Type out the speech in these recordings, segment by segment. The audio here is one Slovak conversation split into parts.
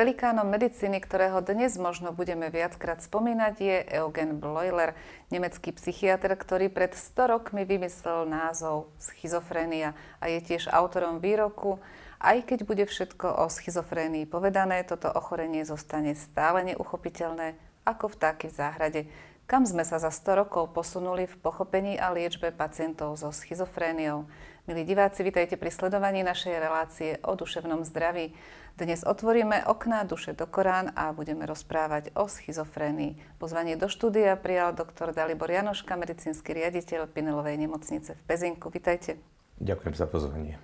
Velikánom medicíny, ktorého dnes možno budeme viackrát spomínať, je Eugen Bleuler, nemecký psychiatr, ktorý pred 100 rokmi vymyslel názov schizofrénia a je tiež autorom výroku: aj keď bude všetko o schizofrénii povedané, toto ochorenie zostane stále neuchopiteľné, ako vtáky v záhrade. Kam sme sa za 100 rokov posunuli v pochopení a liečbe pacientov so schizofréniou? Milí diváci, vitajte pri sledovaní našej relácie o duševnom zdraví. Dnes otvoríme okná duše do Korán a budeme rozprávať o schizofrénii. Pozvanie do štúdia prijal doktor Dalibor Janoška, medicínsky riaditeľ Pinelovej nemocnice v Pezinku. Vitajte. Ďakujem za pozvanie.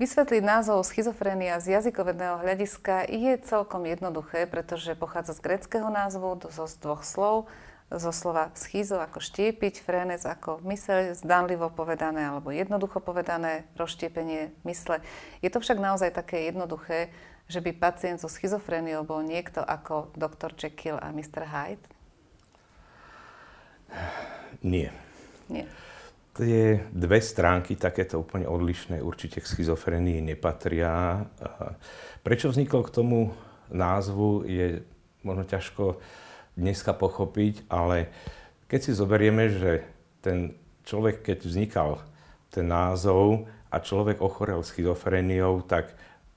Vysvetliť názov schizofrénia z jazykovedného hľadiska je celkom jednoduché, pretože pochádza z gréckeho názvu, z dvoch slov, zo slova schizo ako štiepiť, frénes ako myseľ, zdanlivo povedané alebo jednoducho povedané, rozštiepenie mysle. Je to však naozaj také jednoduché, že by pacient so schizofréniou bol niekto ako Dr. Jekyll a Mr. Hyde? Nie. Nie. Tie dve stránky, takéto úplne odlišné, určite k schizofrénii nepatria. Prečo vzniklo k tomu názvu, je možno ťažko dneska pochopiť, ale keď si zoberieme, že ten človek, keď vznikal ten názov a človek ochorel schizofréniou, tak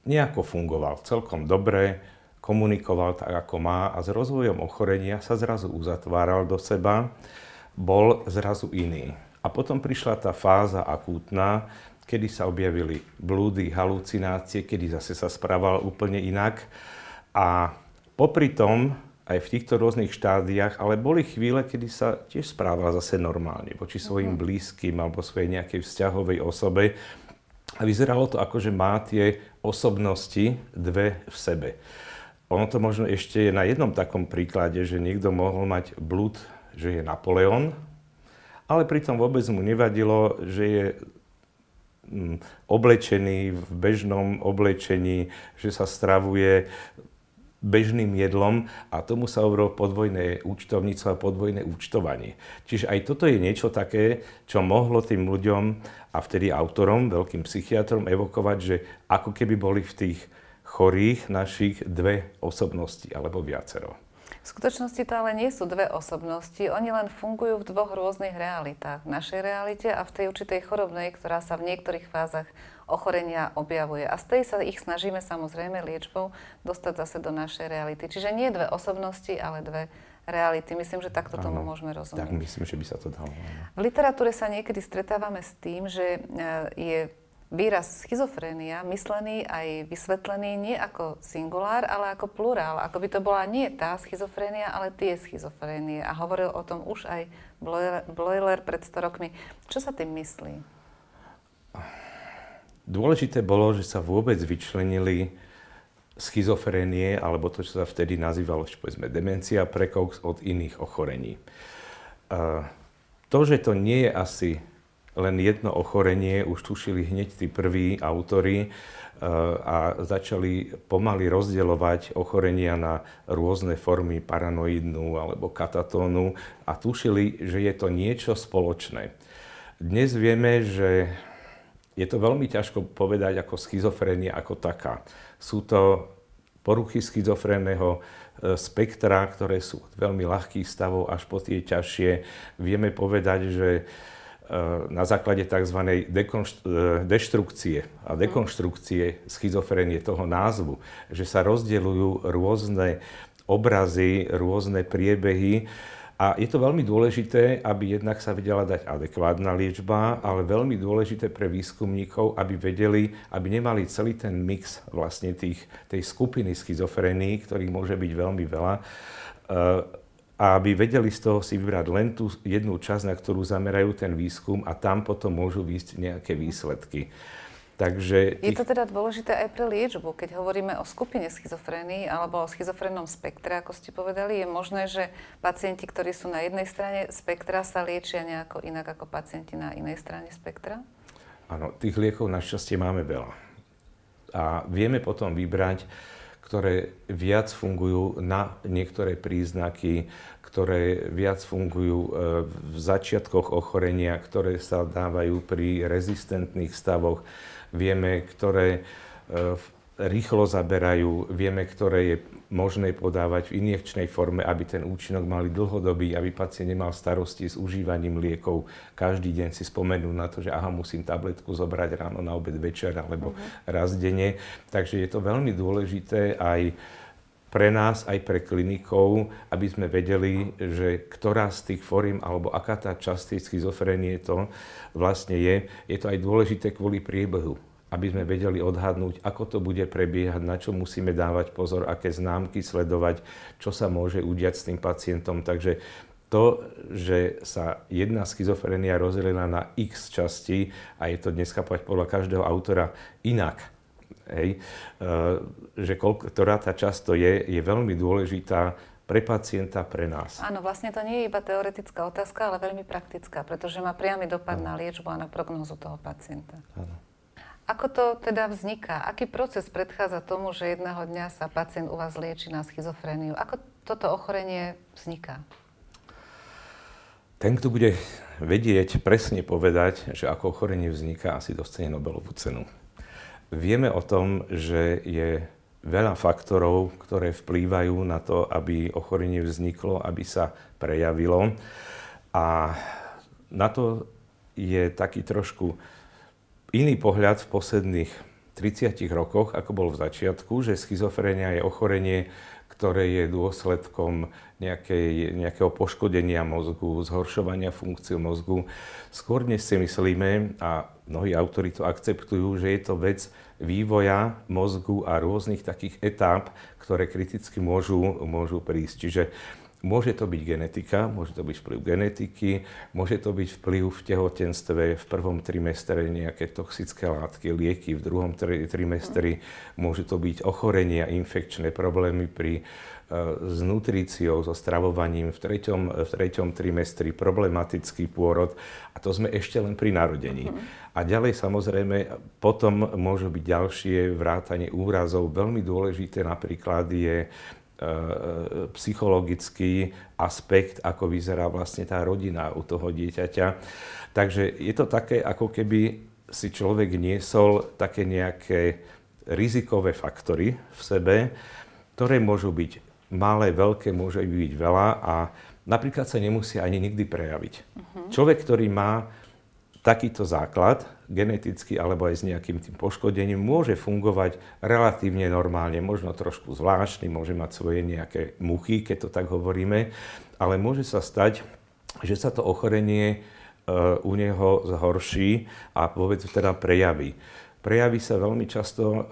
nejako fungoval celkom dobre, komunikoval tak, ako má, a s rozvojom ochorenia sa zrazu uzatváral do seba, bol zrazu iný. A potom prišla tá fáza akútna, kedy sa objavili blúdy, halucinácie, kedy zase sa správal úplne inak. A popri tom, aj v týchto rôznych štádiách, ale boli chvíle, kedy sa tiež správal zase normálne voči svojim blízkym alebo svojej nejakej vzťahovej osobe. A vyzeralo to ako, že má tie osobnosti dve v sebe. Ono to možno ešte je na jednom takom príklade, že niekto mohol mať blúd, že je Napoleon, ale pritom vôbec mu nevadilo, že je oblečený v bežnom oblečení, že sa stravuje bežným jedlom, a tomu sa hovorilo podvojné účtovníctvo a podvojné účtovanie. Čiže aj toto je niečo také, čo mohlo tým ľuďom a vtedy autorom, veľkým psychiatrom evokovať, že ako keby boli v tých chorých našich dve osobnosti alebo viacero. V skutočnosti to ale nie sú dve osobnosti, oni len fungujú v dvoch rôznych realitách. V našej realite a v tej určitej chorobnej, ktorá sa v niektorých fázach ochorenia objavuje. A z tej sa ich snažíme samozrejme liečbou dostať zase do našej reality. Čiže nie dve osobnosti, ale dve reality. Myslím, že takto tomu môžeme rozumieť. Tak myslím, že by sa to dalo. V literatúre sa niekedy stretávame s tým, že je výraz schizofrénia myslený aj vysvetlený nie ako singulár, ale ako plurál. Ako by to bola nie tá schizofrénia, ale tie schizofrénie. A hovoril o tom už aj Bleuler pred 100 rokmi. Čo sa tým myslí? Dôležité bolo, že sa vôbec vyčlenili schizofrénie, alebo to, čo sa vtedy nazývalo, že povedzme, demencia precox od iných ochorení. To, že to nie je asi len jedno ochorenie, už tušili hneď tí prví autori a začali pomaly rozdeľovať ochorenia na rôzne formy paranoidnú alebo katatónu a tušili, že je to niečo spoločné. Dnes vieme, že je to veľmi ťažko povedať ako schizofrénia ako taká. Sú to poruchy schizofrénneho spektra, ktoré sú od veľmi ľahkých stavov až po tie ťažšie. Vieme povedať, že na základe tzv. Deštrukcie a dekonštrukcie schizofrénie, toho názvu, že sa rozdeľujú rôzne obrazy, rôzne priebehy. A je to veľmi dôležité, aby jednak sa vedela dať adekvátna liečba, ale veľmi dôležité pre výskumníkov, aby vedeli, aby nemali celý ten mix vlastne tej skupiny schizofrénií, ktorých môže byť veľmi veľa, a aby vedeli z toho si vybrať len tú jednu časť, na ktorú zamerajú ten výskum, a tam potom môžu výjsť nejaké výsledky. Takže je to teda dôležité aj pre liečbu. Keď hovoríme o skupine schizofrénii alebo o schizofrénnom spektre, ako ste povedali, je možné, že pacienti, ktorí sú na jednej strane spektra, sa liečia nejako inak ako pacienti na inej strane spektra? Áno, tých liekov našťastie máme veľa. A vieme potom vybrať, ktoré viac fungujú na niektoré príznaky, ktoré viac fungujú v začiatkoch ochorenia, ktoré sa dávajú pri rezistentných stavoch. Vieme, ktoré rýchlo zaberajú, vieme, ktoré je možné podávať v injekčnej forme, aby ten účinok mali dlhodobý, aby pacient nemal starosti s užívaním liekov. Každý deň si spomenú na to, že aha, musím tabletku zobrať ráno, na obed, večer alebo raz denne. Takže je to veľmi dôležité aj pre nás, aj pre klinikov, aby sme vedeli, že ktorá z tých foriem alebo aká tá časť schizofrénie to vlastne je. Je to aj dôležité kvôli priebehu, aby sme vedeli odhadnúť, ako to bude prebiehať, na čo musíme dávať pozor, aké známky sledovať, čo sa môže udiať s tým pacientom. Takže to, že sa jedna schizofrénia rozdelila na x časti, a je to dneska podľa každého autora inak, hej, že ktorá tá časť to je veľmi dôležitá pre pacienta, pre nás. Áno, vlastne to nie je iba teoretická otázka, ale veľmi praktická, pretože má priamy dopad na liečbu a na prognózu toho pacienta. Áno. Ako to teda vzniká? Aký proces predchádza tomu, že jedného dňa sa pacient u vás lieči na schizofréniu? Ako toto ochorenie vzniká? Ten, kto bude vedieť presne povedať, že ako ochorenie vzniká, asi dostane Nobelovú cenu. Vieme o tom, že je veľa faktorov, ktoré vplývajú na to, aby ochorenie vzniklo, aby sa prejavilo. A na to je taký trošku iný pohľad v posledných 30 rokoch, ako bol v začiatku, že schizofrénia je ochorenie, ktoré je dôsledkom nejakého poškodenia mozgu, zhoršovania funkcií mozgu. Skôr dnes si myslíme, a mnohí autori to akceptujú, že je to vec vývoja mozgu a rôznych takých etáp, ktoré kriticky môžu prísť. Čiže môže to byť genetika, môže to byť vplyv genetiky, môže to byť vplyv v tehotenstve, v prvom trimestre nejaké toxické látky, lieky, v druhom trimestri môže to byť ochorenia, infekčné problémy s nutriciou, so stravovaním, v treťom trimestri problematický pôrod, a to sme ešte len pri narodení. A ďalej samozrejme potom môžu byť ďalšie vrátanie úrazov. Veľmi dôležité napríklad je psychologický aspekt, ako vyzerá vlastne tá rodina u toho dieťaťa. Takže je to také, ako keby si človek niesol také nejaké rizikové faktory v sebe, ktoré môžu byť malé, veľké, môže byť veľa a napríklad sa nemusia ani nikdy prejaviť. Človek, ktorý má takýto základ, geneticky alebo aj s nejakým tým poškodením, môže fungovať relatívne normálne, možno trošku zvláštny, môže mať svoje nejaké muchy, keď to tak hovoríme, ale môže sa stať, že sa to ochorenie u neho zhorší a vôbec teda prejaví. Prejaví sa veľmi často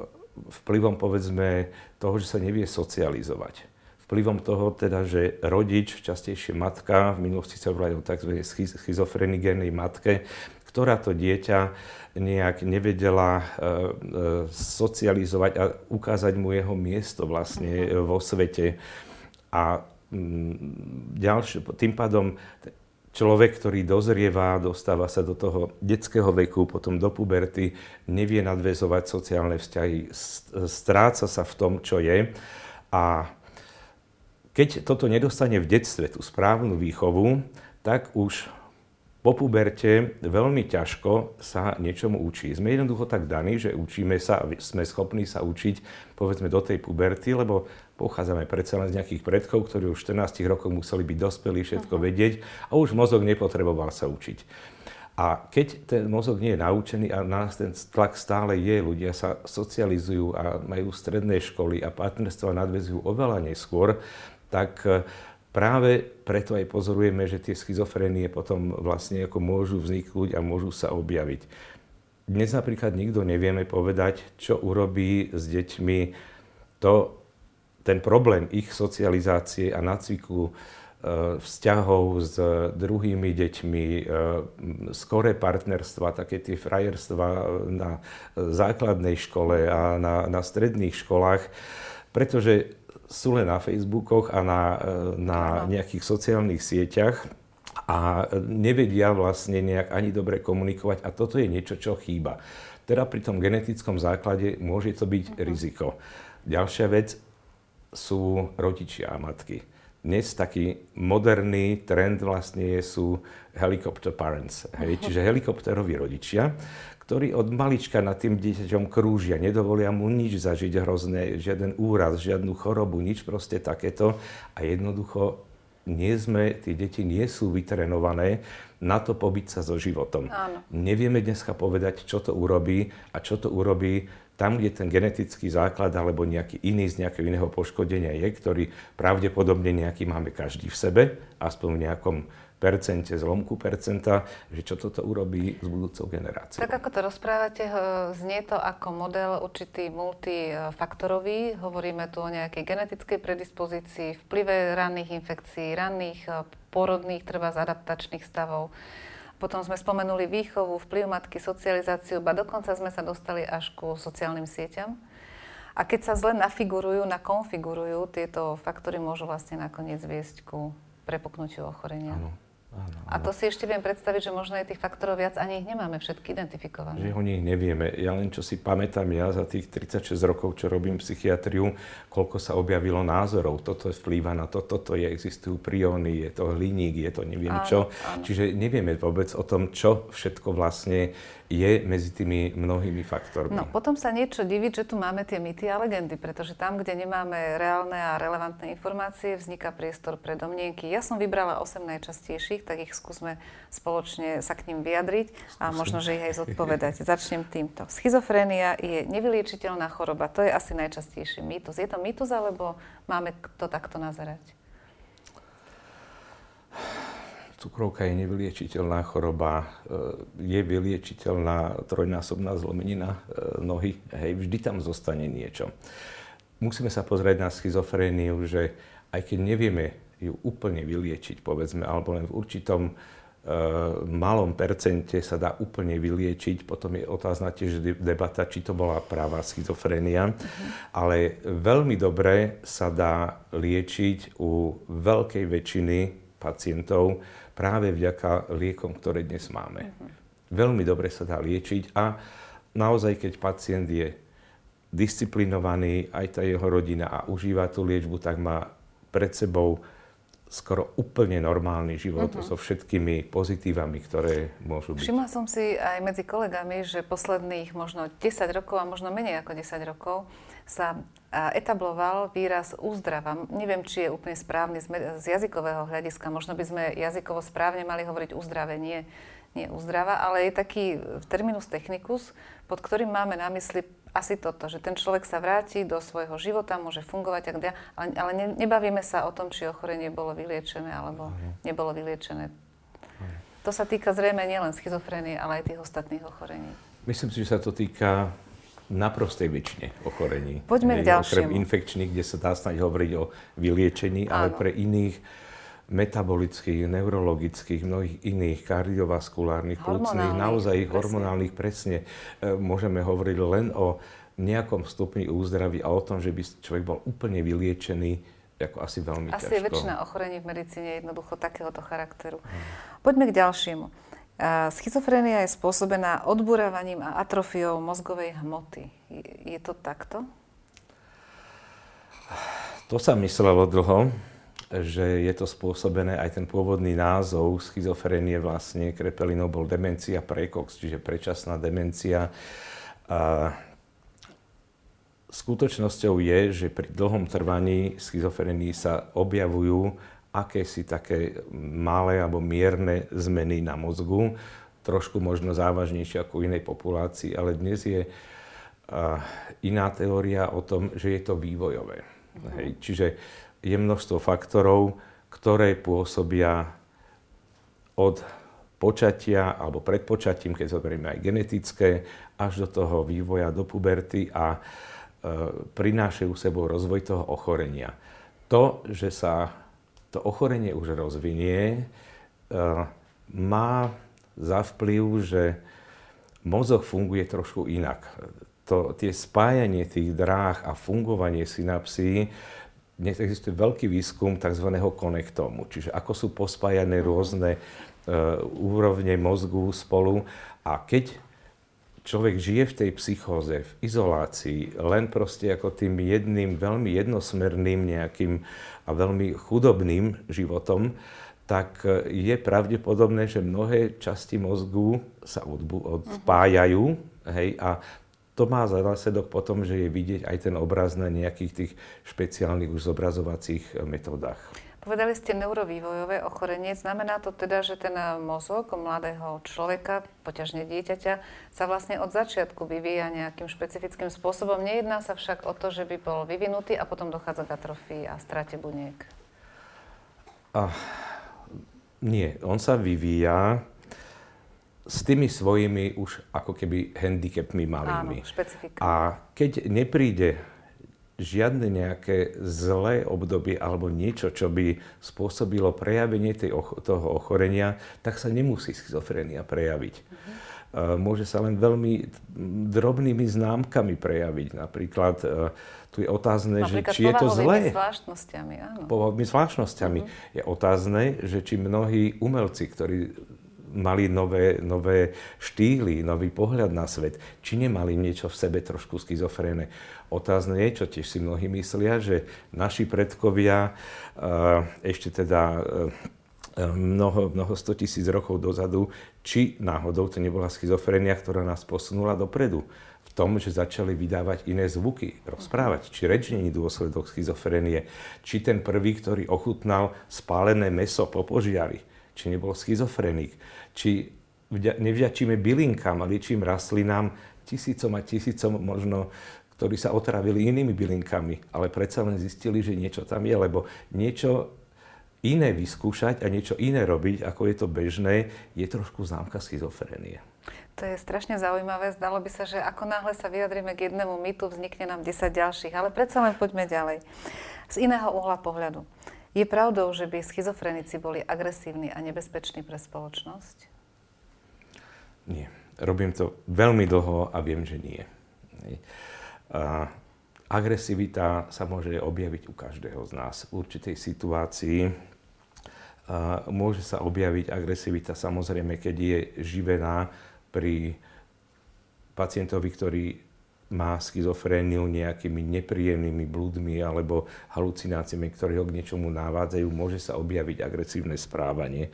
vplyvom, povedzme, toho, že sa nevie socializovať. Vplyvom toho teda, že rodič, častejšie matka, v minulosti sa hovorilo o tzv. schizofrenigénnej matke, ktorá to dieťa nejak nevedela socializovať a ukázať mu jeho miesto vlastne vo svete. A tým pádom človek, ktorý dozrieva, dostáva sa do toho detského veku, potom do puberty, nevie nadväzovať sociálne vzťahy, stráca sa v tom, čo je. A keď toto nedostane v detstve tú správnu výchovu, tak už po puberte veľmi ťažko sa niečomu učí. Sme jednoducho tak daní, že učíme sa, sme schopní sa učiť, povedzme, do tej puberty, lebo pochádzame predsa len z nejakých predkov, ktorí už v 14 rokoch museli byť dospelí, všetko vedieť, a už mozog nepotreboval sa učiť. A keď ten mozog nie je naučený a na nás ten tlak stále je, ľudia sa socializujú a majú stredné školy a partnerstva nadväzujú oveľa neskôr, tak práve preto aj pozorujeme, že tie schizofrénie potom vlastne ako môžu vzniknúť a môžu sa objaviť. Dnes napríklad nikto nevieme povedať, čo urobí s deťmi ten problém ich socializácie a nácviku vzťahov s druhými deťmi, skoré partnerstva, také tie frajerstva na základnej škole a na stredných školách, pretože sú len na Facebookoch a na nejakých sociálnych sieťach a nevedia vlastne nejak ani dobre komunikovať, a toto je niečo, čo chýba. Teda pri tom genetickom základe môže to byť riziko. Ďalšia vec, sú rodičia matky. Dnes taký moderný trend vlastne sú helicopter parents, hej, čiže helikopteroví rodičia, ktorí od malička nad tým dieťaťom krúžia, nedovolia mu nič zažiť hrozné, žiaden úraz, žiadnu chorobu, nič proste takéto. A jednoducho tie deti nie sú vytrenované na to pobiť sa so životom. Áno. Nevieme dneska povedať, čo to urobí a čo to urobí tam, kde ten genetický základ alebo nejaký iný z nejakého iného poškodenia je, ktorý pravdepodobne nejaký máme každý v sebe, aspoň v nejakom percente, zlomku percenta, že čo toto urobí s budúcou generáciou. Tak ako to rozprávate, znie to ako model určitý multifaktorový. Hovoríme tu o nejakej genetickej predispozícii, vplyve ranných infekcií, ranných porodných, treba z adaptačných stavov. Potom sme spomenuli výchovu, vplyv matky, socializáciu, ba dokonca sme sa dostali až ku sociálnym sieťam. A keď sa zle nakonfigurujú, tieto faktory môžu vlastne nakoniec viesť ku prepuknutiu ochorenia. Áno. A to si ešte viem predstaviť, že možno je tých faktorov viac, ani ich nemáme všetky identifikované. Že o nich nevieme. Ja len čo si pamätám, ja za tých 36 rokov, čo robím psychiatriu, koľko sa objavilo názorov. Toto vplýva na to, toto je, existujú prióny, je to hliník, je to neviem čo. Áno. Čiže nevieme vôbec o tom, čo všetko vlastne je medzi tými mnohými faktormi. No, potom sa niečo diviť, že tu máme tie mýty a legendy, pretože tam, kde nemáme reálne a relevantné informácie, vzniká priestor pre domnienky. Ja som vybrala 8 najčastejších, tak ich skúsme spoločne sa k ním vyjadriť a možno, že ich aj zodpovedať. Začnem týmto. Schizofrénia je nevyliečiteľná choroba. To je asi najčastejší mýtus. Je to mýtus, alebo máme to takto nazerať? Cukrovka je nevyliečiteľná choroba, je vyliečiteľná trojnásobná zlomenina nohy, hej, vždy tam zostane niečo. Musíme sa pozrieť na schizofréniu, že aj keď nevieme ju úplne vyliečiť, povedzme, alebo len v určitom malom percente sa dá úplne vyliečiť, potom je otázna tiež debata, či to bola práva schizofrénia, ale veľmi dobre sa dá liečiť u veľkej väčšiny pacientov práve vďaka liekom, ktoré dnes máme. Veľmi dobre sa dá liečiť a naozaj, keď pacient je disciplinovaný, aj tá jeho rodina a užíva tú liečbu, tak má pred sebou skoro úplne normálny život so všetkými pozitívami, ktoré môžu byť. Všimla som si aj medzi kolegami, že posledných možno 10 rokov a možno menej ako 10 rokov sa etabloval výraz úzdrava. Neviem, či je úplne správny z jazykového hľadiska. Možno by sme jazykovo správne mali hovoriť úzdrave, nie úzdrava, ale je taký terminus technicus, pod ktorým máme na mysli asi toto, že ten človek sa vráti do svojho života, môže fungovať, ale nebavíme sa o tom, či ochorenie bolo vyliečené alebo nebolo vyliečené. To sa týka zrejme nielen schizofrénie, ale aj tých ostatných ochorení. Myslím si, že sa to týka na prostej väčšine ochorení. Poďme k ďalšiemu. Okrem infekčných, kde sa dá snáď hovoriť o vyliečení, ale pre iných metabolických, neurologických, mnohých iných, kardiovaskulárnych, plúcnych, naozaj hormonálnych, presne. Môžeme hovoriť len o nejakom stupni úzdravy a o tom, že by človek bol úplne vyliečený, ako asi veľmi ťažko. Asi je väčšina ochorení v medicíne jednoducho takéhoto charakteru. Poďme k ďalšiemu. Schizofrénia je spôsobená odburávaním a atrofiou mozgovej hmoty. Je to takto? To sa myslelo dlho, že je to spôsobené, aj ten pôvodný názov schizofrénie vlastne krepelinou bol demencia precox, čiže predčasná demencia. A skutočnosťou je, že pri dlhom trvaní schizofrénii sa objavujú akési také malé alebo mierne zmeny na mozgu, trošku možno závažnejšie ako u inej populácii, ale dnes je iná teória o tom, že je to vývojové. Hej, čiže je množstvo faktorov, ktoré pôsobia od počatia alebo pred počatím, keď zoberieme aj genetické, až do toho vývoja, do puberty a prinášajú sebou rozvoj toho ochorenia. To, že sa to ochorenie už rozvinie, má za vplyv, že mozog funguje trošku inak. Tie spájanie tých dráh a fungovanie synapsí. Dnes existuje veľký výskum tzv. Konektómu, čiže ako sú pospájané rôzne úrovne mozgu spolu. A keď človek žije v tej psychóze, v izolácii, len proste ako tým jedným, veľmi jednosmerným nejakým a veľmi chudobným životom, tak je pravdepodobné, že mnohé časti mozgu sa odpájajú, hej, a to má za následok potom, že je vidieť aj ten obraz na nejakých tých špeciálnych už zobrazovacích metódach. Povedali ste neurovývojové ochorenie. Znamená to teda, že ten mozog mladého človeka, poťažne dieťaťa, sa vlastne od začiatku vyvíja nejakým špecifickým spôsobom. Nejedná sa však o to, že by bol vyvinutý a potom dochádza k atrofii a strate buniek. Nie, on sa vyvíja s tými svojimi už ako keby handicapmi malými. Áno, špecifika. A keď nepríde žiadne nejaké zlé obdobie alebo niečo, čo by spôsobilo prejavenie toho ochorenia, tak sa nemusí schizofrénia prejaviť. Môže sa len veľmi drobnými známkami prejaviť. Napríklad, tu je otázne, že či je to zlé. Povahovými zvláštnosťami, áno. Povahovými zvláštnosťami. Je otázne, že či mnohí umelci, ktorí mali nové štýly, nový pohľad na svet, či nemali niečo v sebe trošku schizofrénne. Otázne je, čo tiež si mnohí myslia, že naši predkovia ešte teda mnoho 100 000 rokov dozadu, či náhodou to nebola schizofrénia, ktorá nás posunula dopredu v tom, že začali vydávať iné zvuky, rozprávať, či reč není dôsledok schizofrénie, či ten prvý, ktorý ochutnal spálené mäso po požiari, či nebol schizofrenik, či nevďačíme bylinkám a liečím rastlinám, tisícom a tisícom možno, ktorí sa otravili inými bylinkami, ale predsa len zistili, že niečo tam je, lebo niečo iné vyskúšať a niečo iné robiť, ako je to bežné, je trošku známka schizofrénie. To je strašne zaujímavé. Zdalo by sa, že ako náhle sa vyjadríme k jednému mýtu, vznikne nám 10 ďalších, ale predsa len poďme ďalej. Z iného uhla pohľadu. Je pravdou, že by schizofrenici boli agresívni a nebezpeční pre spoločnosť? Nie. Robím to veľmi dlho a viem, že nie. Agresivita sa môže objaviť u každého z nás. V určitej situácii môže sa objaviť agresivita, samozrejme, keď je živená pri pacientovi, ktorý má schizofréniu nejakými nepríjemnými blúdmi alebo halucináciami, ktoré ho k niečomu navádzajú, môže sa objaviť agresívne správanie.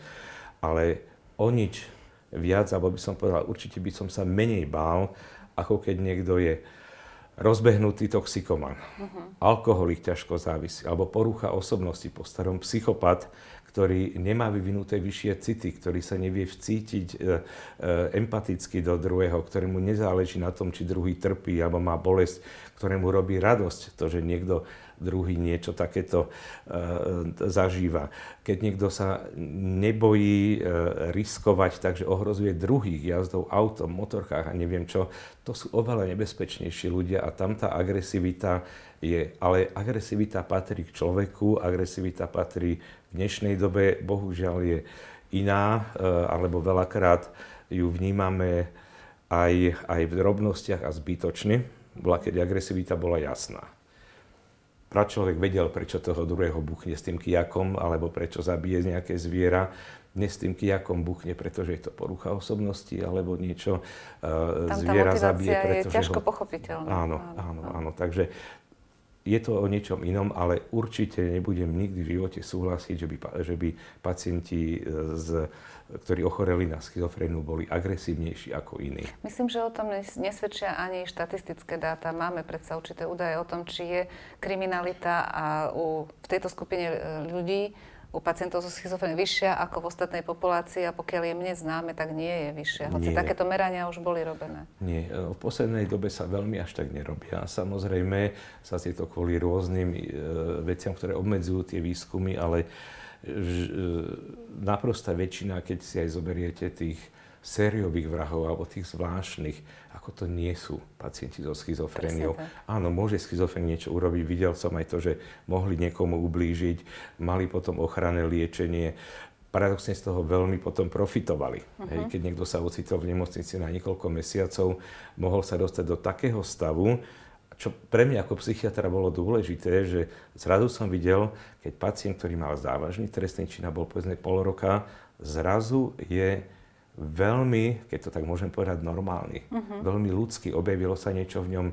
Ale o nič viac, alebo by som povedal, určite by som sa menej bál, ako keď niekto je rozbehnutý toxikoman, alkoholik ťažko závislý, alebo porucha osobnosti, po starom psychopat, ktorý nemá vyvinuté vyššie city, ktorý sa nevie vcítiť empaticky do druhého, ktorému nezáleží na tom, či druhý trpí alebo má bolesť, ktorému robí radosť to, že niekto druhý niečo takéto zažíva. Keď niekto sa nebojí riskovať, takže ohrozuje druhých jazdou autom, motorkách a neviem čo, to sú oveľa nebezpečnejší ľudia a tam tá agresivita je. Ale agresivita patrí k človeku, agresivita patrí v dnešnej dobe, bohužiaľ, je iná, alebo veľakrát ju vnímame aj v drobnostiach a zbytočne, bola keď agresivita bola jasná. Človek vedel, prečo toho druhého buchne s tým kijakom, alebo prečo zabije nejaké zviera. Dnes s tým kijakom buchne, pretože je to porucha osobnosti, alebo niečo zviera zabije. Tam tá motivácia je ťažko pochopiteľná. Áno. Takže je to o niečom inom, ale určite nebudem nikdy v živote súhlasiť, že by pacienti, ktorí ochoreli na schizofréniu, boli agresívnejší ako iní. Myslím, že o tom nesvedčia ani štatistické dáta. Máme predsa určité údaje o tom, či je kriminalita a v tejto skupine ľudí u pacientov so schizofréniou vyššia ako v ostatnej populácii a pokiaľ je mne známe, tak nie je vyššia. Hoci takéto merania už boli robené. Nie. V poslednej dobe sa veľmi až tak nerobia. Samozrejme sa tieto kvôli rôznym veciam, ktoré obmedzujú tie výskumy, ale naprosta väčšina, keď si aj zoberiete tých sériových vrahov alebo tých zvláštnych, ako to nie sú pacienti so schizofréniou. Áno, môže schizofrénia niečo urobiť. Videl som aj to, že mohli niekomu ublížiť, mali potom ochranné liečenie. Paradoxne z toho veľmi potom profitovali. Hej, keď niekto sa ocitol v nemocnici na niekoľko mesiacov, mohol sa dostať do takého stavu, čo pre mňa ako psychiatra bolo dôležité, že zrazu som videl, keď pacient, ktorý mal závažný trestný čin a bol povedzme pol roka, zrazu je veľmi, keď to tak môžem povedať, normálny. Veľmi ľudský, objavilo sa niečo v ňom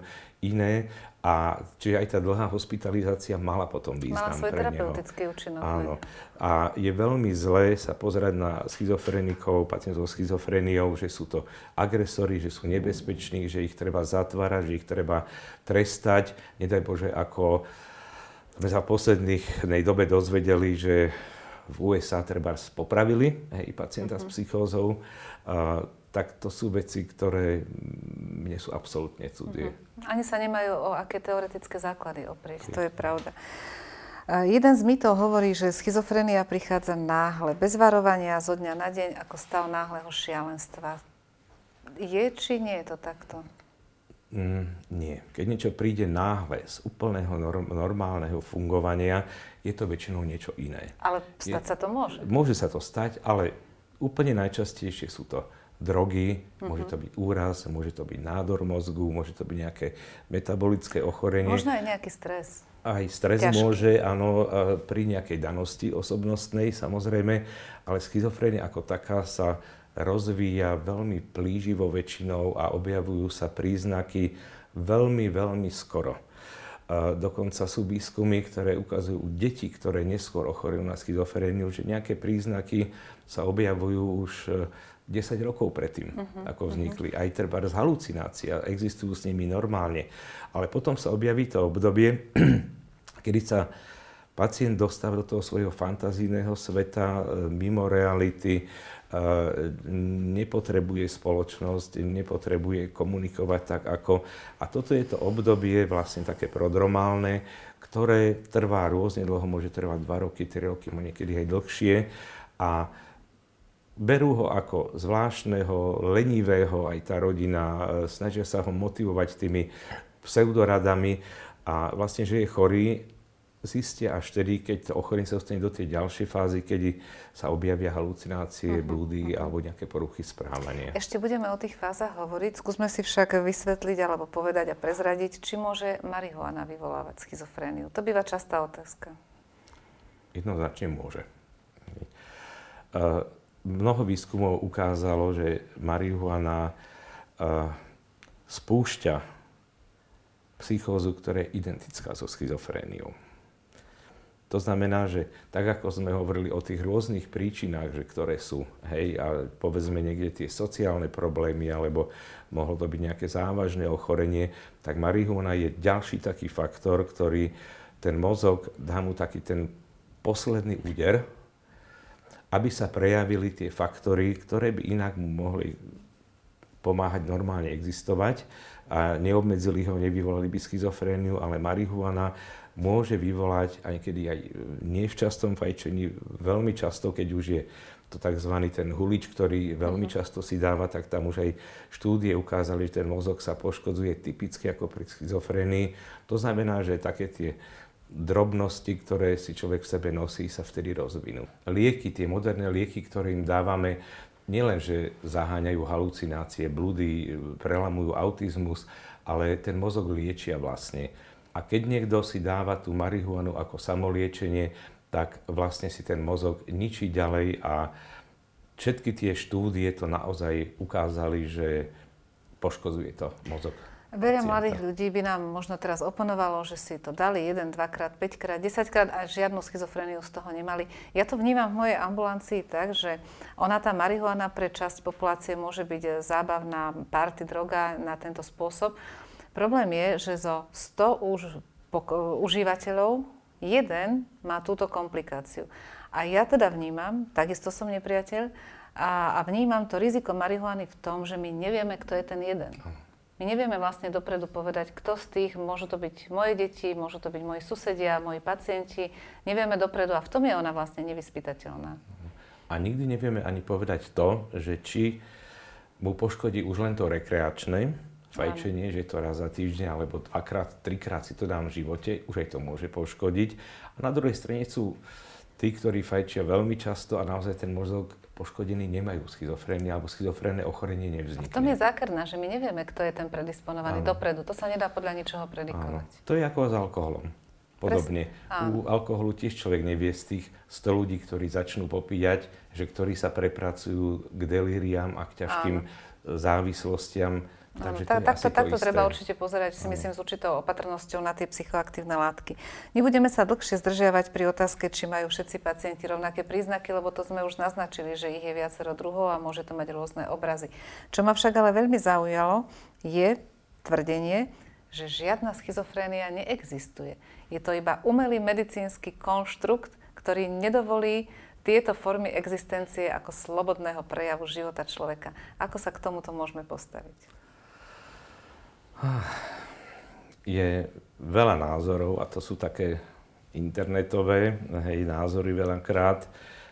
iné. A čiže aj tá dlhá hospitalizácia mala potom význam pre neho. Mala svoj terapeutický účinok. Áno. A je veľmi zlé sa pozerať na schizofrenikov, pacientov so schizofréniou, že sú to agresori, že sú nebezpeční, že ich treba zatvárať, že ich treba trestať. Nedaj Bože, ako sme sa v poslednej dobe dozvedeli, že v USA trebárs popravili pacienta s psychózou, tak to sú veci, ktoré mne sú absolútne cudzie. Ani sa nemajú o aké teoretické základy oprieť, to je pravda. Jeden z mýtov hovorí, že schizofrenia prichádza náhle, bez varovania, zo dňa na deň, ako stav náhleho šialenstva. Je či nie je to takto? Nie. Keď niečo príde náhle z úplného normálneho fungovania, je to väčšinou niečo iné. Ale stať sa to môže? Môže sa to stať, ale úplne najčastejšie sú to drogy, môže to byť úraz, môže to byť nádor mozgu, môže to byť nejaké metabolické ochorenie. Možno aj nejaký stres. Aj stres ťažký. Môže, áno, pri nejakej danosti osobnostnej, samozrejme, ale schizofrénia ako taká sa rozvíja veľmi plíživo väčšinou a objavujú sa príznaky veľmi, veľmi skoro. Dokonca sú výskumy, ktoré ukazujú u detí, ktoré neskôr ochorejú na schizofréniu, že nejaké príznaky sa objavujú už 10 rokov predtým, ako vznikli. Aj trebárs halucinácia, existujú s nimi normálne. Ale potom sa objaví to obdobie, kedy sa pacient dostáva do toho svojho fantazijného sveta mimo reality, nepotrebuje spoločnosť, nepotrebuje komunikovať tak ako. A toto je to obdobie vlastne také prodromálne, ktoré trvá rôzne dlho, môže trvať 2 roky, 3 roky, niekedy aj dlhšie. A berú ho ako zvláštneho, lenivého, aj tá rodina, snažia sa ho motivovať tými pseudoradami a vlastne, že je chorý, zistia až tedy, keď to ochorenie sa dostane do tej ďalšej fázy, kedy sa objavia halucinácie, blúdy alebo nejaké poruchy správania. Ešte budeme o tých fázach hovoriť. Skúsme si však vysvetliť alebo povedať a prezradiť, či môže marihuana vyvolávať schizofréniu. To býva častá otázka. Jednoznačne môže. Mnoho výskumov ukázalo, že marihuana spúšťa psychózu, ktorá je identická so schizofréniou. To znamená, že tak, ako sme hovorili o tých rôznych príčinách, že ktoré sú, hej, a povedzme niekde tie sociálne problémy, alebo mohlo to byť nejaké závažné ochorenie, tak marihuana je ďalší taký faktor, ktorý ten mozog dá mu taký ten posledný úder, aby sa prejavili tie faktory, ktoré by inak mu mohli pomáhať normálne existovať a neobmedzili ho, nevyvolali by schizofréniu, ale marihuana môže vyvolať aj kedy aj nie v častom fajčení, veľmi často, keď už je to tzv. Ten hulič, ktorý veľmi často si dáva, tak tam už aj štúdie ukázali, že ten mozog sa poškodzuje typicky ako pri schizofrénii. To znamená, že také tie drobnosti, ktoré si človek v sebe nosí, sa vtedy rozvinú. Lieky, tie moderné lieky, ktoré im dávame, nielenže zaháňajú halucinácie, blúdy, prelamujú autizmus, ale ten mozog liečia vlastne. A keď niekto si dáva tú marihuanu ako samoliečenie, tak vlastne si ten mozog ničí ďalej a všetky tie štúdie to naozaj ukázali, že poškozuje to mozog. Veľa mladých ľudí by nám možno teraz oponovalo, že si to dali 1, 2 krát, 5 krát, 10 krát a žiadnu schizofréniu z toho nemali. Ja to vnímam v mojej ambulancii tak, že ona tá marihuana pre časť populácie môže byť zábavná party droga na tento spôsob. Problém je, že zo 100 užívateľov jeden má túto komplikáciu. A ja teda vnímam, takisto som nepriateľ, a vnímam to riziko marihuany v tom, že my nevieme, kto je ten jeden. My nevieme vlastne dopredu povedať, kto z tých, môžu to byť moje deti, môžu to byť moji susedia, moji pacienti. Nevieme dopredu a v tom je ona vlastne nevyspytateľná. A nikdy nevieme ani povedať to, že či mu poškodí už len to rekreačné fajčenie, že to raz za týždeň alebo 2-krát, 3-krát si to dám v živote, už aj to môže poškodiť. A na druhej strane sú tí, ktorí fajčia veľmi často a naozaj ten mozog poškodení nemajú schizofréniu alebo schizofrénne ochorenie nevznikne. V tom je zákerná, že my nevieme, kto je ten predisponovaný dopredu. To sa nedá podľa ničoho predikovať. Áno. To je ako s alkoholom. podobne. U alkoholu tiež človek nevie z tých 100 ľudí, ktorí začnú popíjať, že ktorí sa prepracujú k delíriám a k ťažkým závislostiam. Takže takto treba určite pozerať, si myslím, s určitou opatrnosťou na tie psychoaktívne látky. Nebudeme sa dlhšie zdržiavať pri otázke, či majú všetci pacienti rovnaké príznaky, lebo to sme už naznačili, že ich je viacero druhov a môže to mať rôzne obrazy. Čo ma však ale veľmi zaujalo, je tvrdenie, že žiadna schizofrénia neexistuje. Je to iba umelý medicínsky konštrukt, ktorý nedovolí tieto formy existencie ako slobodného prejavu života človeka. Ako sa k tomuto môžeme postaviť? Je veľa názorov, a to sú také internetové názory veľakrát,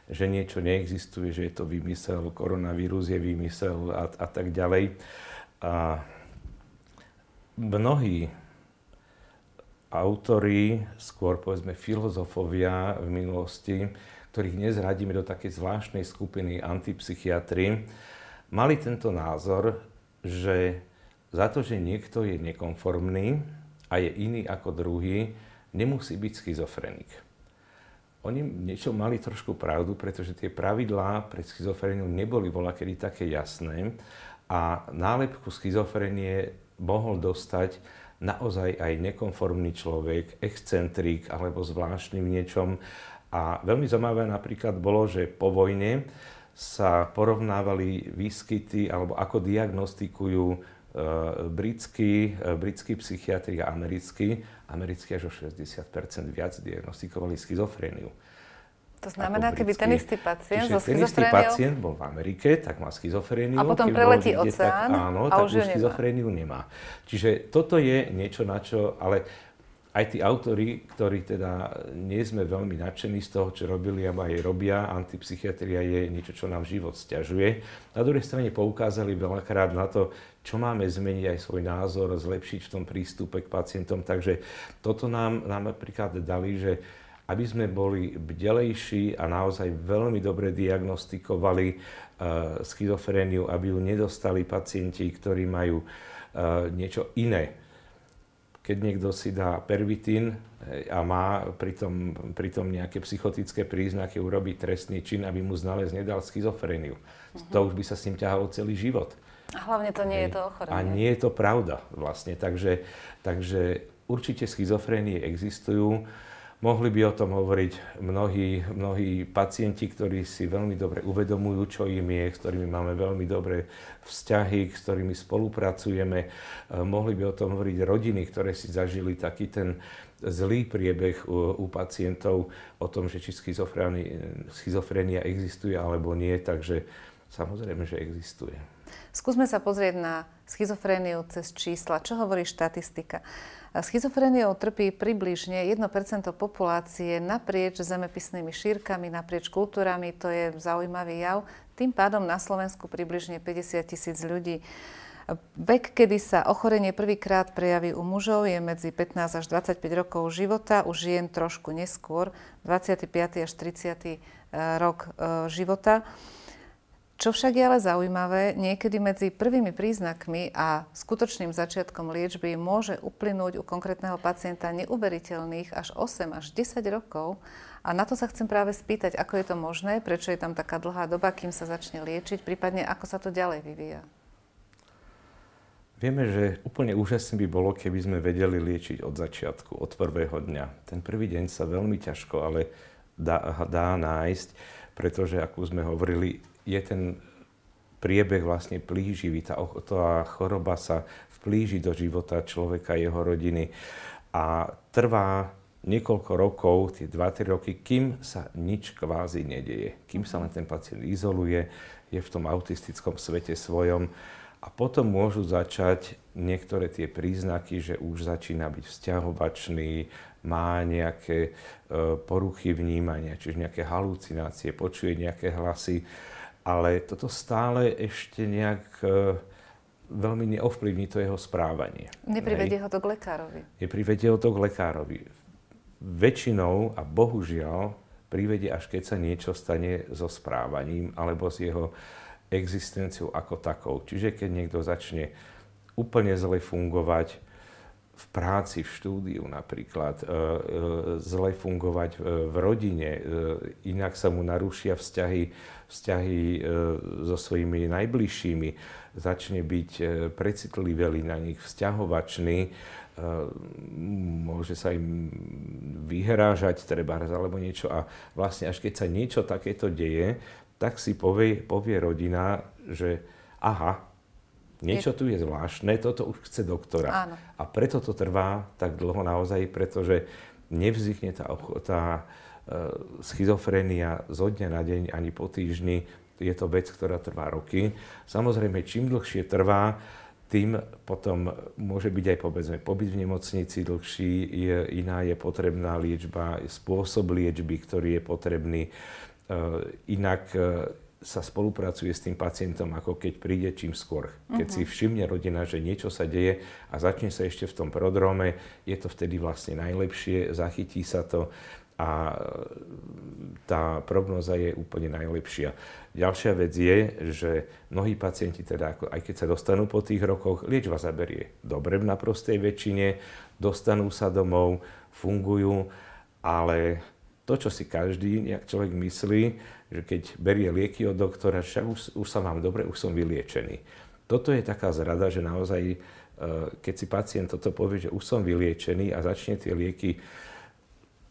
že niečo neexistuje, že je to výmysel, koronavírus je výmysel a tak ďalej. A mnohí autori, skôr povedzme filozofovia v minulosti, ktorých dnes radíme do takej zvláštnej skupiny antipsychiatri, mali tento názor, že za to, že niekto je nekonformný a je iný ako druhý, nemusí byť schizofrenik. Oni niečo mali trošku pravdu, pretože tie pravidlá pre schizofréniu neboli voľakedy také jasné a nálepku schizofrénie mohol dostať naozaj aj nekonformný človek, excentrik alebo zvláštny v niečom. A veľmi zaujímavé napríklad bolo, že po vojne sa porovnávali výskyty, alebo ako diagnostikujú britskí psychiatri a americkí. Americkí až o 60% viac diagnostikovali schizofréniu. To znamená, keby ten istý pacient so schizofréniou... Ten istý pacient bol v Amerike, tak má schizofréniu. A potom preletí oceán a už ju schizofréniu nemá. Čiže toto je niečo, na čo... Ale aj tí autori, ktorí teda nie sme veľmi nadšení z toho, čo robili, alebo aj robia, antipsychiatria je niečo, čo nám život sťažuje. Na druhej strane poukázali veľakrát na to, čo máme zmeniť aj svoj názor, zlepšiť v tom prístupe k pacientom. Takže toto nám napríklad dali, že aby sme boli bdelejší a naozaj veľmi dobre diagnostikovali schizofréniu, aby ju nedostali pacienti, ktorí majú niečo iné. Keď niekto si dá pervitín a má pritom nejaké psychotické príznaky, urobí trestný čin, aby mu znalec nedal schizofréniu. To už by sa s ním ťahalo celý život. A hlavne to nie je to ochorenie. A nie je to pravda vlastne. Takže určite schizofrénie existujú. Mohli by o tom hovoriť mnohí pacienti, ktorí si veľmi dobre uvedomujú, čo im je, s ktorými máme veľmi dobré vzťahy, s ktorými spolupracujeme. Mohli by o tom hovoriť rodiny, ktoré si zažili taký ten zlý priebeh u pacientov o tom, že či schizofrénia existuje alebo nie. Takže samozrejme, že existuje. Skúsme sa pozrieť na schizofréniu cez čísla. Čo hovorí štatistika? Schizofréniou trpí približne 1% populácie naprieč zemepisnými šírkami, naprieč kultúrami. To je zaujímavý jav. Tým pádom na Slovensku približne 50 000 ľudí. Vek, kedy sa ochorenie prvýkrát prejaví u mužov, je medzi 15 až 25 rokov života, u žien trošku neskôr, 25 až 30 rok života. Čo však je ale zaujímavé, niekedy medzi prvými príznakmi a skutočným začiatkom liečby môže uplynúť u konkrétneho pacienta neuveriteľných až 8 až 10 rokov. A na to sa chcem práve spýtať, ako je to možné, prečo je tam taká dlhá doba, kým sa začne liečiť, prípadne ako sa to ďalej vyvíja. Vieme, že úplne úžasne by bolo, keby sme vedeli liečiť od začiatku, od prvého dňa. Ten prvý deň sa veľmi ťažko, ale dá nájsť, pretože, ako sme hovorili, je ten priebeh vlastne plíživý, tá choroba sa vplíži do života človeka, jeho rodiny a trvá niekoľko rokov, tie 2-3 roky, kým sa nič kvázi nedeje. Kým sa len ten pacient izoluje, je v tom autistickom svete svojom a potom môžu začať niektoré tie príznaky, že už začína byť vzťahovačný, má nejaké poruchy vnímania, čiže nejaké halucinácie, počuje nejaké hlasy. Ale toto stále ešte nejak veľmi neovplyvní to jeho správanie. Neprivedie ho to k lekárovi. Neprivedie ho to k lekárovi. Väčšinou, a bohužiaľ, privedie až keď sa niečo stane so správaním alebo s jeho existenciou ako takou. Čiže keď niekto začne úplne zle fungovať, v práci, v štúdiu napríklad, zle fungovať v rodine, inak sa mu narušia vzťahy so svojimi najbližšími, začne byť precitlivý na nich, vzťahovačný, môže sa im vyhrážať trebárs alebo niečo a vlastne až keď sa niečo takéto deje, tak si povie rodina, že aha, niečo tu je zvláštne, toto už chce doktora. Áno. A preto to trvá tak dlho naozaj, pretože nevznikne tá schizofrénia zo dňa na deň ani po týždni. Je to vec, ktorá trvá roky. Samozrejme, čím dlhšie trvá, tým potom môže byť aj povedzme pobyt v nemocnici dlhší, iná je potrebná liečba, spôsob liečby, ktorý je potrebný. Inak sa spolupracuje s tým pacientom, ako keď príde čím skôr. Keď si všimne rodina, že niečo sa deje a začne sa ešte v tom prodrome, je to vtedy vlastne najlepšie, zachytí sa to a tá prognóza je úplne najlepšia. Ďalšia vec je, že mnohí pacienti, teda aj keď sa dostanú po tých rokoch, liečba zaberie dobre na prostej väčšine, dostanú sa domov, fungujú, ale to, čo si každý nejak človek myslí, že keď berie lieky od doktora, však už sa mám dobre, už som vyliečený. Toto je taká zrada, že naozaj, keď si pacient toto povie, že už som vyliečený a začne tie lieky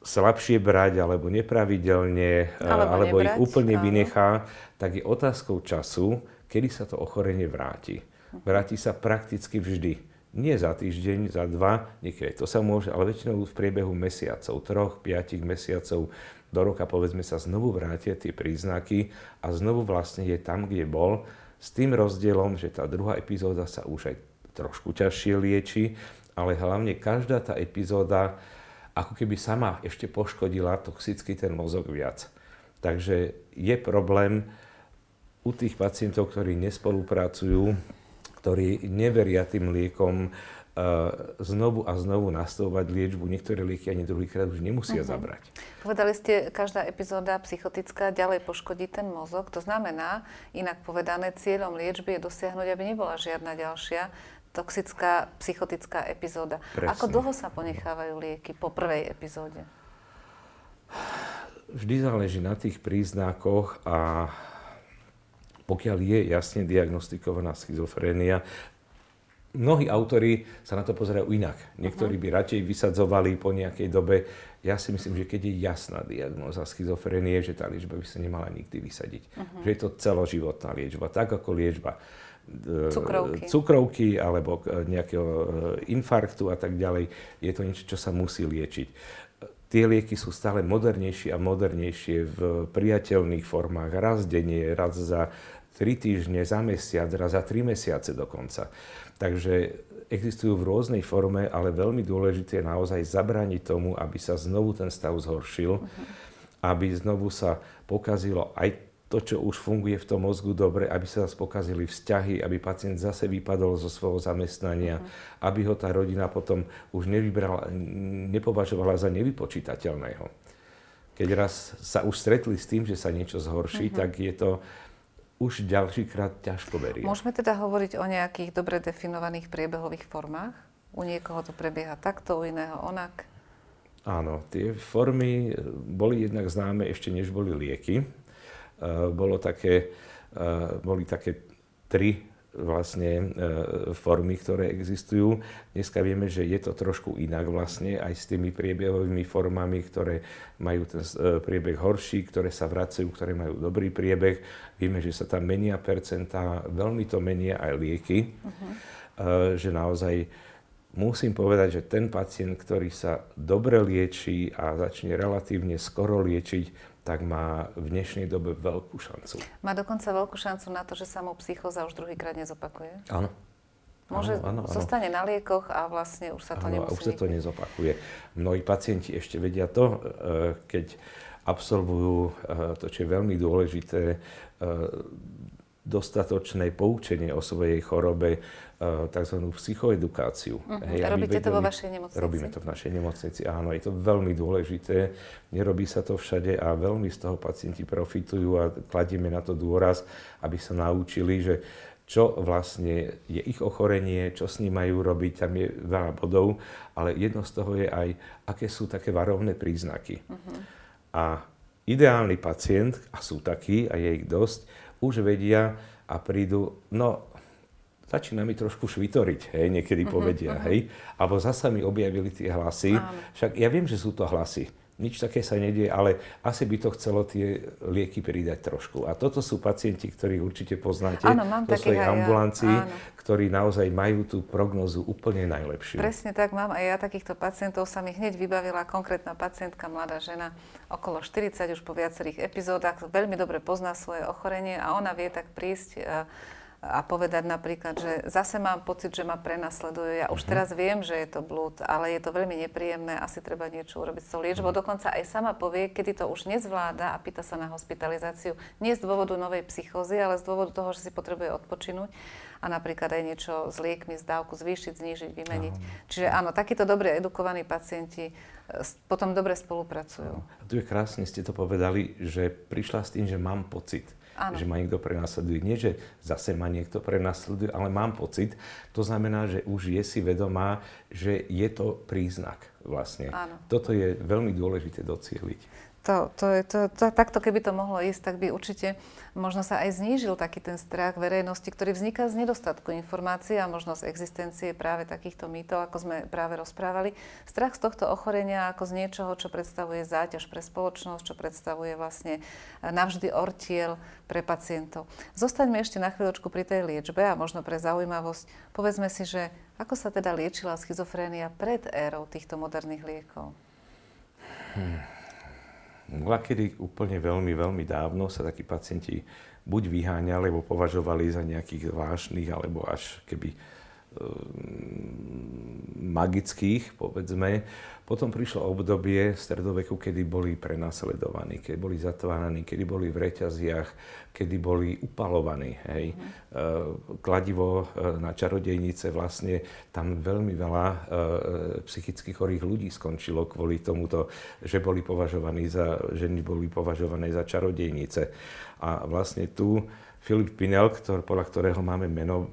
slabšie brať alebo nepravidelne, alebo ich úplne vynechá, tak je otázkou času, kedy sa to ochorenie vráti. Vráti sa prakticky vždy. Nie za týždeň, za dva, niekedy to sa môže, ale väčšinou v priebehu mesiacov, 3-5 mesiacov do roka, povedzme, sa znovu vrátia tie príznaky a znovu vlastne je tam, kde bol, s tým rozdielom, že tá druhá epizóda sa už aj trošku ťažšie lieči, ale hlavne každá tá epizóda ako keby sama ešte poškodila toxicky ten mozog viac. Takže je problém u tých pacientov, ktorí nespolupracujú, ktorí neveria tým liekom, znovu a znovu nastavovať liečbu. Niektoré lieky ani druhýkrát už nemusia zabrať. Povedali ste, každá epizóda psychotická ďalej poškodí ten mozog. To znamená, inak povedané, cieľom liečby je dosiahnuť, aby nebola žiadna ďalšia toxická psychotická epizóda. Presne. Ako dlho sa ponechávajú lieky po prvej epizóde? Vždy záleží na tých príznakoch a pokiaľ je jasne diagnostikovaná schizofrénia. Mnohí autori sa na to pozerajú inak. Niektorí by radšej vysadzovali po nejakej dobe. Ja si myslím, že keď je jasná diagnóza schizofrénie, že tá liečba by sa nemala nikdy vysadiť. Že je to celoživotná liečba, tak ako liečba cukrovky alebo nejakého infarktu a tak ďalej. Je to niečo, čo sa musí liečiť. Tie lieky sú stále modernejšie a modernejšie v priateľných formách. Raz denne, raz za 3 týždne, za mesiac, raz za 3 mesiace dokonca. Takže existujú v rôznej forme, ale veľmi dôležité je naozaj zabrániť tomu, aby sa znovu ten stav zhoršil, aby znovu sa pokazilo aj to, čo už funguje v tom mozgu dobre, aby sa zase pokazili vzťahy, aby pacient zase vypadol zo svojho zamestnania, aby ho tá rodina potom už nepovažovala za nevypočítateľného. Keď raz sa už stretli s tým, že sa niečo zhorší, tak je to už ďalšíkrát ťažko veria. Môžeme teda hovoriť o nejakých dobre definovaných priebehových formách? U niekoho to prebieha takto, u iného onak? Áno, tie formy boli jednak známe ešte než boli lieky. Boli také tri vlastne formy, ktoré existujú. Dneska vieme, že je to trošku inak vlastne aj s tými priebehovými formami, ktoré majú ten priebeh horší, ktoré sa vracajú, ktoré majú dobrý priebeh. Vieme, že sa tam menia percentá, veľmi to menia aj lieky, že naozaj musím povedať, že ten pacient, ktorý sa dobre liečí a začne relatívne skoro liečiť, tak má v dnešnej dobe veľkú šancu. Má dokonca veľkú šancu na to, že sa mu psychóza už druhýkrát nezopakuje? Áno. Zostane na liekoch a vlastne už sa to nemusí. Už sa to nezopakuje. Mnohí pacienti ešte vedia to, keď absolvujú, to čo je veľmi dôležité, dostatočné poučenie o svojej chorobe, tzv. Psychoedukáciu. Robíte to vo vašej nemocnici? Robíme to v našej nemocnici, áno. Je to veľmi dôležité. Nerobí sa to všade a veľmi z toho pacienti profitujú a kladieme na to dôraz, aby sa naučili, že čo vlastne je ich ochorenie, čo s ním majú robiť, tam je veľa bodov, ale jedno z toho je aj, aké sú také varovné príznaky. A ideálny pacient, a sú takí, a je ich dosť, už vedia a prídu, no, začína mi trošku švitoriť, hej, niekedy povedia, hej. Alebo zasa mi objavili tie hlasy. Však ja viem, že sú to hlasy. Nič také sa nedieje, ale asi by to chcelo tie lieky pridať trošku. A toto sú pacienti, ktorých určite poznáte vo svojej ambulancii, ktorí naozaj majú tú prognozu úplne najlepšiu. Presne tak, mám aj ja takýchto pacientov. Sa mi hneď vybavila konkrétna pacientka, mladá žena, okolo 40, už po viacerých epizódach. Veľmi dobre pozná svoje ochorenie a ona vie tak prísť a povedať napríklad, že zase mám pocit, že ma prenasledujú. Ja už teraz viem, že je to blúd, ale je to veľmi nepríjemné, asi treba niečo urobiť s tou liečbou. Dokonca aj sama povie, kedy to už nezvláda a pýta sa na hospitalizáciu. Nie z dôvodu novej psychózy, ale z dôvodu toho, že si potrebuje odpočinúť a napríklad aj niečo s liekmi, z dávku zvýšiť, znížiť, vymeniť. Čiže áno, takíto dobre edukovaní pacienti potom dobre spolupracujú. A tu je krásne, ste to povedali, že prišla s tým, že mám pocit. Áno. Že ma niekto prenasleduje. Nie, že zase ma niekto prenasleduje, ale mám pocit. To znamená, že už je si vedomá, že je to príznak vlastne. Áno. Toto je veľmi dôležité docieliť. Takto keby to mohlo ísť, tak by určite možno sa aj znížil taký ten strach verejnosti, ktorý vzniká z nedostatku informácií a možno z existencie práve takýchto mýtov, ako sme práve rozprávali. Strach z tohto ochorenia ako z niečoho, čo predstavuje záťaž pre spoločnosť, čo predstavuje vlastne navždy ortiel pre pacientov. Zostaňme ešte na chvíľočku pri tej liečbe a možno pre zaujímavosť povedzme si, že ako sa teda liečila schizofrénia pred érou týchto moderných liekov? Kedy úplne veľmi dávno sa takí pacienti buď vyháňali, alebo považovali za nejakých zvláštnych, alebo až keby magických, povedzme. Potom prišlo obdobie stredoveku, kedy boli prenasledovaní, kedy boli zatváraní, kedy boli v reťaziach, kedy boli upalovaní. Hej. Kladivo na čarodejnice, vlastne tam veľmi veľa psychicky chorých ľudí skončilo kvôli tomuto, že boli považovaní za, ženy boli považované za čarodejnice. A vlastne tu Filip Pinel, podľa ktorého máme meno,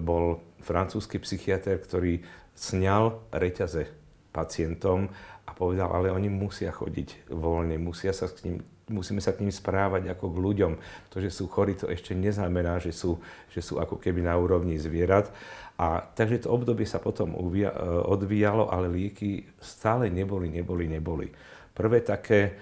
bol francúzsky psychiatr, ktorý sňal reťaze pacientom a povedal, ale oni musia chodiť voľne, musíme sa k ním správať ako k ľuďom. To, že sú chorí, to ešte neznamená, že sú ako keby na úrovni zvierat. A takže to obdobie sa potom odvíjalo, ale lieky stále neboli. Prvé také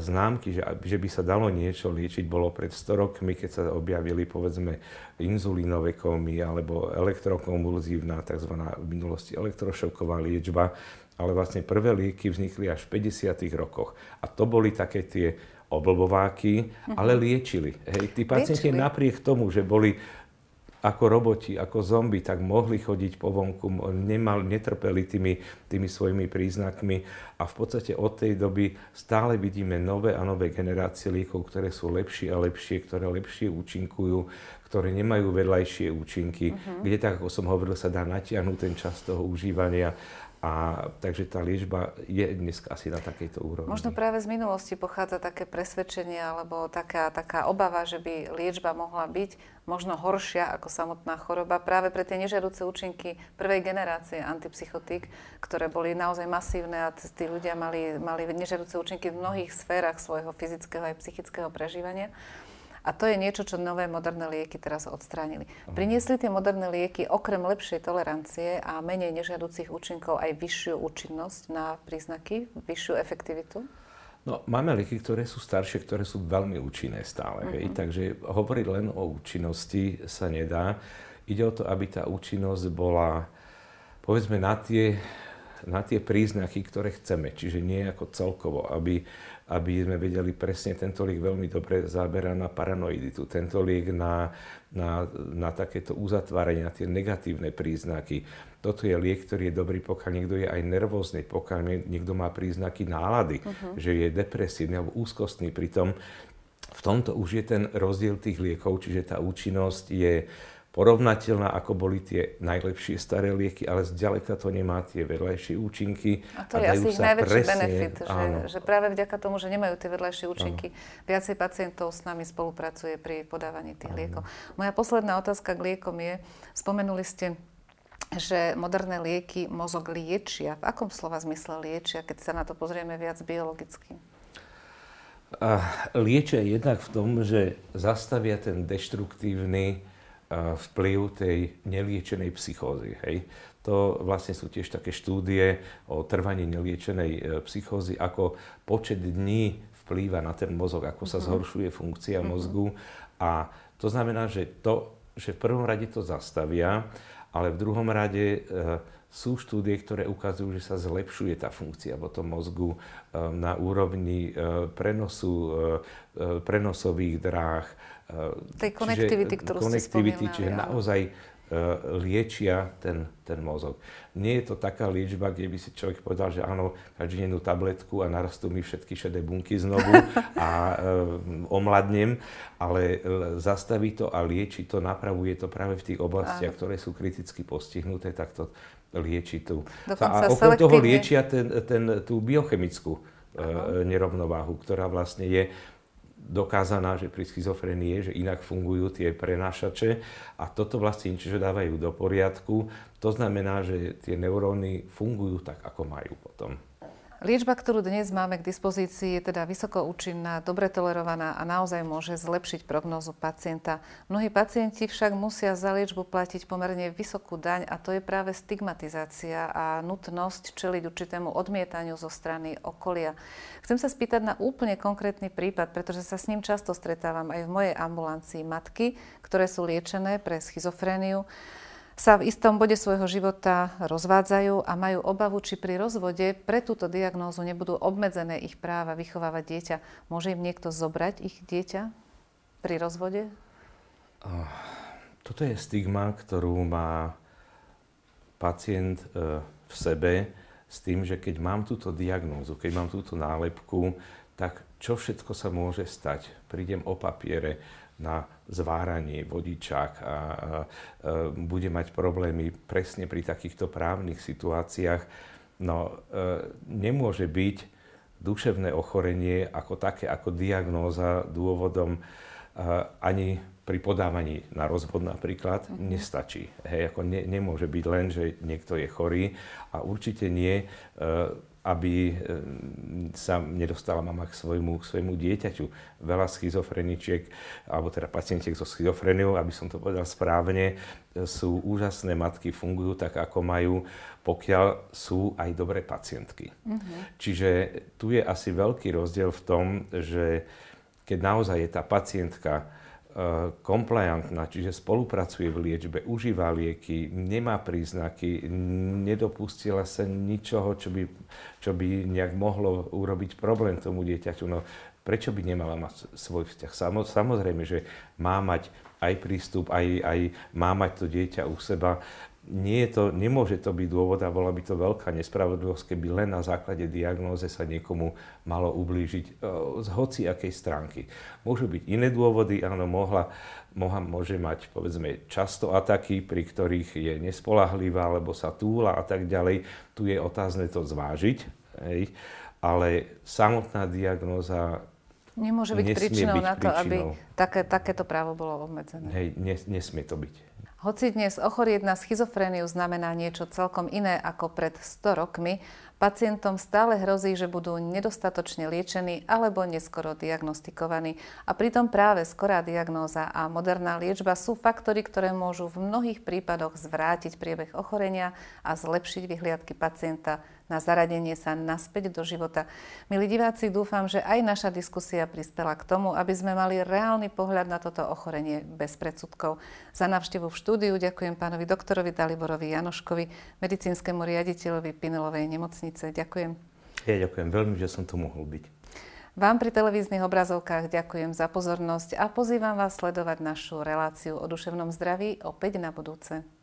známky, že by sa dalo niečo liečiť, bolo pred 100 rokmi, keď sa objavili, povedzme, inzulínové komy alebo elektrokonvulzívna, tzv. V minulosti elektrošoková liečba, ale vlastne prvé lieky vznikli až v 50. rokoch. A to boli také tie oblbováky, ale liečili. Hej, tí pacienti napriek tomu, že boli ako roboti, ako zombi, tak mohli chodiť po vonku, netrpeli tými svojimi príznakmi. A v podstate od tej doby stále vidíme nové a nové generácie liekov, ktoré sú lepšie a lepšie, ktoré lepšie účinkujú, ktoré nemajú vedľajšie účinky, kde, tak ako som hovoril, sa dá natiahnuť ten čas toho užívania. A takže tá liečba je dnes asi na takejto úrovni. Možno práve z minulosti pochádza také presvedčenie alebo taká obava, že by liečba mohla byť možno horšia ako samotná choroba práve pre tie nežiaduce účinky prvej generácie antipsychotík, ktoré boli naozaj masívne a tí ľudia mali nežiaduce účinky v mnohých sférach svojho fyzického aj psychického prežívania. A to je niečo, čo nové moderné lieky teraz odstránili. Priniesli tie moderné lieky okrem lepšej tolerancie a menej nežiaducich účinkov aj vyššiu účinnosť na príznaky, vyššiu efektivitu? No, máme lieky, ktoré sú staršie, ktoré sú veľmi účinné stále. Hej? Takže hovoriť len o účinnosti sa nedá. Ide o to, aby tá účinnosť bola, povedzme, na tie príznaky, ktoré chceme. Čiže nie ako celkovo, aby sme vedeli presne, tento liek veľmi dobre záberá na paranoiditu, tento liek na takéto uzatvárenia, tie negatívne príznaky. Toto je liek, ktorý je dobrý, pokiaľ niekto je aj nervózny, pokiaľ niekto má príznaky nálady, že je depresívny alebo úzkostný. Pritom v tomto už je ten rozdiel tých liekov, čiže tá účinnosť je porovnateľná, ako boli tie najlepšie staré lieky, ale zďaleka to nemá tie vedľajšie účinky. A to je asi ich najväčší benefit, že práve vďaka tomu, že nemajú tie vedľajšie účinky, viacej pacientov s nami spolupracuje pri podávaní tých liekov. Moja posledná otázka k liekom je, spomenuli ste, že moderné lieky mozog liečia. V akom slova zmysle liečia, keď sa na to pozrieme viac biologicky? Liečia jednak v tom, že zastavia ten deštruktívny vplyv tej neliečenej psychózy. Hej. To vlastne sú tiež také štúdie o trvaní neliečenej psychózy, ako počet dní vplýva na ten mozog, ako sa zhoršuje funkcia mozgu. A to znamená, že v prvom rade to zastavia, ale v druhom rade sú štúdie, ktoré ukazujú, že sa zlepšuje tá funkcia vo tom mozgu na úrovni prenosových dráh. Tej konektivity, ktorú ste spomínali. Čiže naozaj liečia ten mozog. Nie je to taká liečba, kde by si človek povedal, že áno, každý jednu tabletku a narastú mi všetky šedé bunky znovu a omladnem, ale zastaví to a lieči to, napravuje to práve v tých oblastiach, ktoré sú kriticky postihnuté, tak to lieči tu. A okrem toho liečia tú biochemickú nerovnováhu, ktorá vlastne je dokázaná, že pri schizofrenii, že inak fungujú tie prenášače a toto vlastne niečo dávajú do poriadku. To znamená, že tie neuróny fungujú tak, ako majú potom. Liečba, ktorú dnes máme k dispozícii, je teda vysoko účinná, dobre tolerovaná a naozaj môže zlepšiť prognózu pacienta. Mnohí pacienti však musia za liečbu platiť pomerne vysokú daň a to je práve stigmatizácia a nutnosť čeliť určitému odmietaniu zo strany okolia. Chcem sa spýtať na úplne konkrétny prípad, pretože sa s ním často stretávam aj v mojej ambulancii. Matky, ktoré sú liečené pre schizofréniu, sa v istom bode svojho života rozvádzajú a majú obavu, či pri rozvode pre túto diagnózu nebudú obmedzené ich práva vychovávať dieťa. Môže im niekto zobrať ich dieťa pri rozvode? Toto je stigma, ktorú má pacient v sebe s tým, že keď mám túto diagnózu, keď mám túto nálepku, tak čo všetko sa môže stať? Prídem o papiere na zváranie, vodičák a bude mať problémy presne pri takýchto právnych situáciách. No, nemôže byť duševné ochorenie ako také, ako diagnóza dôvodom ani pri podávaní na rozvod napríklad nestačí. Hej, ako nemôže byť len, že niekto je chorý a určite nie, aby sa nedostala mama k svojmu dieťaťu. Veľa schizofreničiek, alebo teda pacientiek so schizofreniou, aby som to povedal správne, sú úžasné matky, fungujú tak, ako majú, pokiaľ sú aj dobré pacientky. Čiže tu je asi veľký rozdiel v tom, že keď naozaj je tá pacientka kompliantná, čiže spolupracuje v liečbe, užíva lieky, nemá príznaky, nedopustila sa ničoho, čo by nejak mohlo urobiť problém tomu dieťaťu. No, prečo by nemala mať svoj vzťah? Samozrejme, že má mať aj prístup, aj má mať to dieťa u seba. Nemôže to byť dôvod a bola by to veľká nespravodlivosť, keby len na základe diagnóze sa niekomu malo ublížiť z hociakej stránky. Môžu byť iné dôvody, áno, môže mať, povedzme, často ataky, pri ktorých je nespolahlivá, alebo sa túla a tak ďalej. Tu je otázne to zvážiť, hej? Ale samotná diagnóza nemôže byť príčinou na to, aby takéto právo bolo obmedzené. Hej, nesmie to byť. Hoci dnes ochorieť na schizofréniu znamená niečo celkom iné ako pred 100 rokmi, pacientom stále hrozí, že budú nedostatočne liečení alebo neskoro diagnostikovaní. A pritom práve skorá diagnóza a moderná liečba sú faktory, ktoré môžu v mnohých prípadoch zvrátiť priebeh ochorenia a zlepšiť vyhliadky pacienta na zaradenie sa naspäť do života. Milí diváci, dúfam, že aj naša diskusia prispela k tomu, aby sme mali reálny pohľad na toto ochorenie bez predsudkov. Za návštevu v štúdiu ďakujem pánovi doktorovi Daliborovi Janoškovi, medicínskemu riaditeľovi Pinelovej nemocnice. Ďakujem. Ja ďakujem veľmi, že som tu mohol byť. Vám pri televíznych obrazovkách ďakujem za pozornosť a pozývam vás sledovať našu reláciu o duševnom zdraví opäť na budúce.